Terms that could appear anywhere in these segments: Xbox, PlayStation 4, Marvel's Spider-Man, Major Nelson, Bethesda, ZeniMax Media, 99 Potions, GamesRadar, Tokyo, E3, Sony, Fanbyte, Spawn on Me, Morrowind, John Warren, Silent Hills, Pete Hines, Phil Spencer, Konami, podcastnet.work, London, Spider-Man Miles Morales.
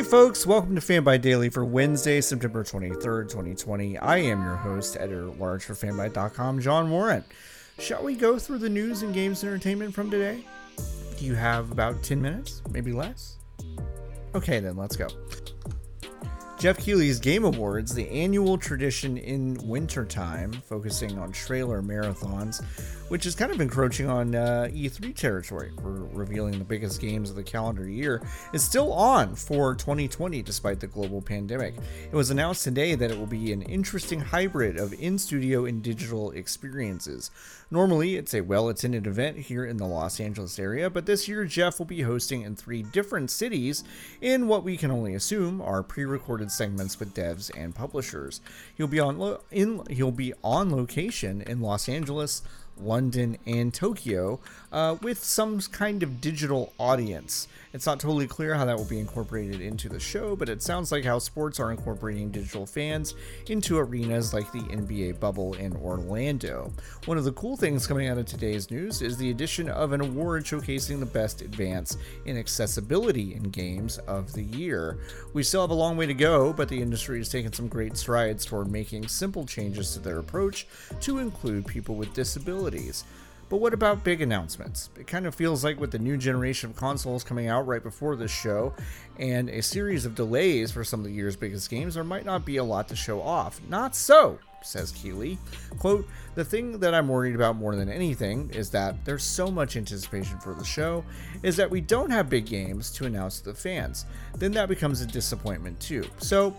Hey folks, welcome to Fanbyte Daily for Wednesday, September 23rd, 2020. I am your host, editor-at-large for Fanbyte.com, John Warren. Shall we go through the news and games and entertainment from today? Do you have about 10 minutes? Maybe less? Okay then, let's go. Jeff Keighley's Game Awards, the annual tradition in wintertime, focusing on trailer marathons, which is kind of encroaching on E3 territory for revealing the biggest games of the calendar year, is still on for 2020 despite the global pandemic. It was announced today that it will be an interesting hybrid of in-studio and digital experiences. Normally, it's a well-attended event here in the Los Angeles area, but this year Jeff will be hosting in 3 different cities in what we can only assume are pre-recorded segments with devs and publishers. He'll be on location in Los Angeles, London, and Tokyo with some kind of digital audience. It's not totally clear how that will be incorporated into the show, but it sounds like how sports are incorporating digital fans into arenas like the NBA bubble in Orlando. One of the cool things coming out of today's news is the addition of an award showcasing the best advance in accessibility in games of the year. We still have a long way to go, but the industry has taken some great strides toward making simple changes to their approach to include people with disabilities. But what about big announcements? It kind of feels like with the new generation of consoles coming out right before this show and a series of delays for some of the year's biggest games, there might not be a lot to show off. Not so, says Keighley. Quote, the thing that I'm worried about more than anything is that there's so much anticipation for the show is that we don't have big games to announce to the fans. Then that becomes a disappointment too. So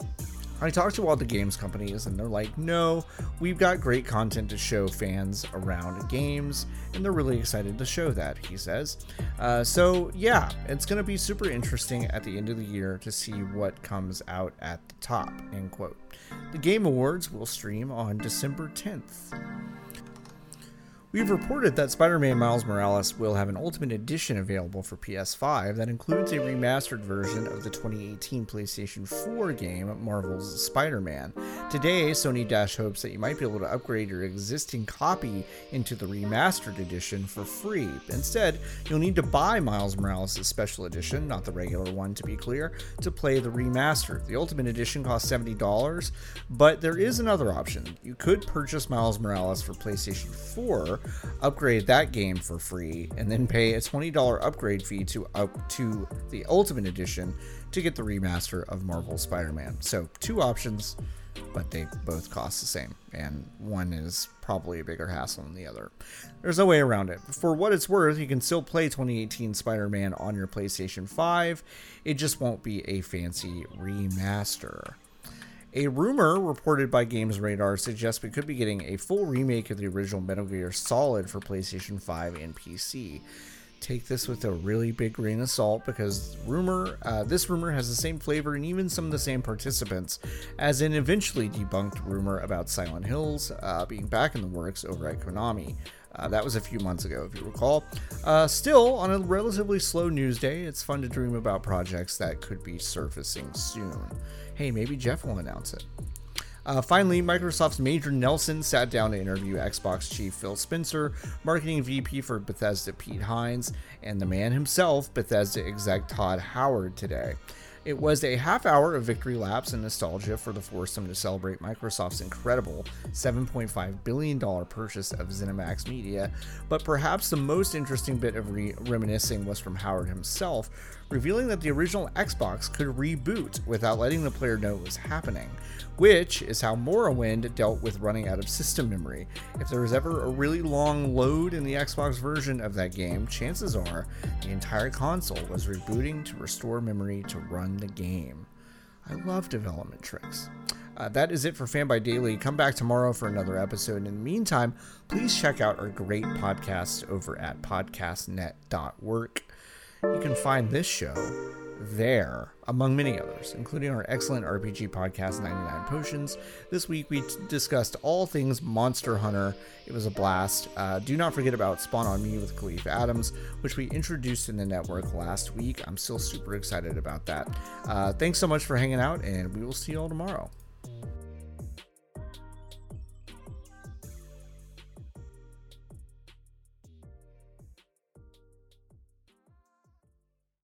I talked to all the games companies and they're like, no, we've got great content to show fans around games and they're really excited to show that, he says. So yeah, it's going to be super interesting at the end of the year to see what comes out at the top, end quote. The Game Awards will stream on December 10th. We've reported that Spider-Man Miles Morales will have an Ultimate Edition available for PS5 that includes a remastered version of the 2018 PlayStation 4 game, Marvel's Spider-Man. Today, Sony dashed hopes that you might be able to upgrade your existing copy into the remastered edition for free. Instead, you'll need to buy Miles Morales' special edition, not the regular one to be clear, to play the remaster. The Ultimate Edition costs $70, but there is another option. You could purchase Miles Morales for PlayStation 4, upgrade that game for free, and then pay a $20 upgrade fee to up to the Ultimate Edition to get the remaster of Marvel's Spider-Man. So 2 options, but they both cost the same, and one is probably a bigger hassle than the other. There's no way around it. For what it's worth, you can still play 2018 Spider-Man on your PlayStation 5. It just won't be a fancy remaster. A rumor reported by GamesRadar suggests we could be getting a full remake of the original Metal Gear Solid for PlayStation 5 and PC. Take this with a really big grain of salt because this rumor has the same flavor and even some of the same participants as an eventually debunked rumor about Silent Hills being back in the works over at Konami. That was a few months ago, if you recall. Still, on a relatively slow news day, it's fun to dream about projects that could be surfacing soon. Hey, maybe Jeff will announce it. Finally, Microsoft's Major Nelson sat down to interview Xbox chief Phil Spencer, marketing VP for Bethesda Pete Hines, and the man himself, Bethesda exec Todd Howard today. It was a half hour of victory laps and nostalgia for the foursome to celebrate Microsoft's incredible $7.5 billion purchase of ZeniMax Media, but perhaps the most interesting bit of reminiscing was from Howard himself, revealing that the original Xbox could reboot without letting the player know it was happening, which is how Morrowind dealt with running out of system memory. If there was ever a really long load in the Xbox version of that game, chances are the entire console was rebooting to restore memory to run the game. I love development tricks. That is it for Fanbyte Daily. Come back tomorrow for another episode. In the meantime, please check out our great podcasts over at podcastnet.work. You can find this show there, among many others, including our excellent RPG podcast, 99 Potions. This week we discussed all things Monster Hunter. It was a blast. Do not forget about Spawn on Me with Khalif Adams, which we introduced in the network last week. I'm still super excited about that. Thanks so much for hanging out, and we will see you all tomorrow.